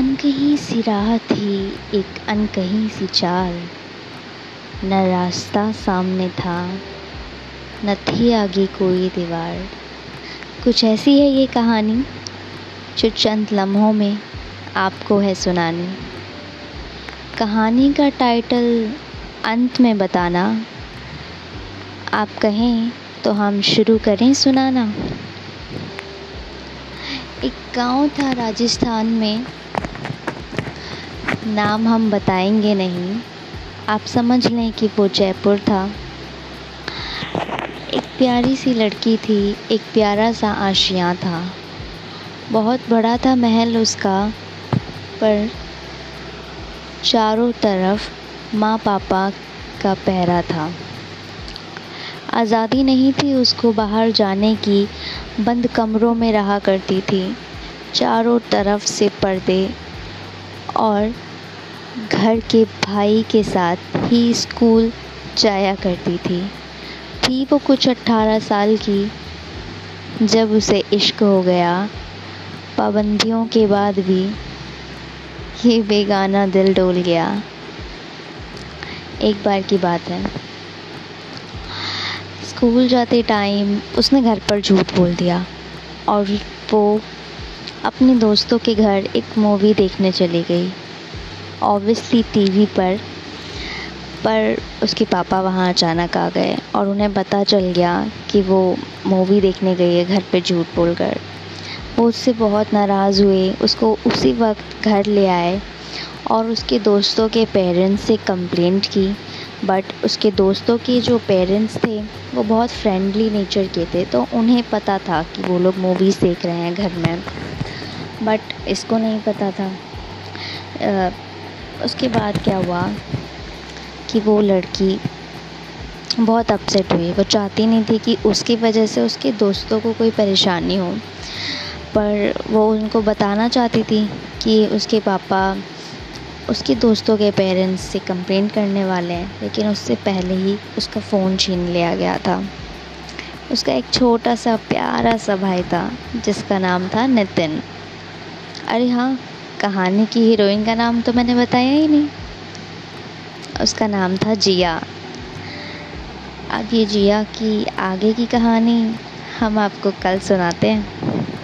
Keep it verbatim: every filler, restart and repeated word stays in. अनकहीं सी राह थी, एक अनकहीं सी चाल। न रास्ता सामने था, न थी आगे कोई दीवार। कुछ ऐसी है ये कहानी जो चंद लम्हों में आपको है सुनानी। कहानी का टाइटल अंत में बताना, आप कहें तो हम शुरू करें सुनाना। एक गांव था राजस्थान में, नाम हम बताएंगे नहीं, आप समझ लें कि वो जयपुर था। एक प्यारी सी लड़की थी, एक प्यारा सा आशियाँ था। बहुत बड़ा था महल उसका, पर चारों तरफ माँ पापा का पहरा था। आज़ादी नहीं थी उसको बाहर जाने की, बंद कमरों में रहा करती थी। चारों तरफ से पर्दे, और घर के भाई के साथ ही स्कूल जाया करती थी। थी वो कुछ अट्ठारह साल की जब उसे इश्क हो गया। पाबंदियों के बाद भी ये बेगाना दिल डोल गया। एक बार की बात है, स्कूल जाते टाइम उसने घर पर झूठ बोल दिया और वो अपने दोस्तों के घर एक मूवी देखने चली गई, ऑब्वियसली टीवी पर। पर उसके पापा वहाँ अचानक आ गए और उन्हें पता चल गया कि वो मूवी देखने गई है घर पे झूठ बोलकर। वो उससे बहुत नाराज़ हुए, उसको उसी वक्त घर ले आए और उसके दोस्तों के पेरेंट्स से कंप्लेंट की। बट उसके दोस्तों के जो पेरेंट्स थे वो बहुत फ्रेंडली नेचर के थे, तो उन्हें पता था कि वो लोग मूवीज़ देख रहे हैं घर में, बट इसको नहीं पता था। आ, उसके बाद क्या हुआ कि वो लड़की बहुत अपसेट हुई। वो चाहती नहीं थी कि उसकी वजह से उसके दोस्तों को कोई परेशानी हो, पर वो उनको बताना चाहती थी कि उसके पापा उसके दोस्तों के पेरेंट्स से कंप्लेंट करने वाले हैं। लेकिन उससे पहले ही उसका फ़ोन छीन लिया गया था। उसका एक छोटा सा प्यारा सा भाई था जिसका नाम था नितिन। अरे हाँ, कहानी की हीरोइन का नाम तो मैंने बताया ही नहीं, उसका नाम था जिया। अब ये जिया की आगे की कहानी हम आपको कल सुनाते हैं।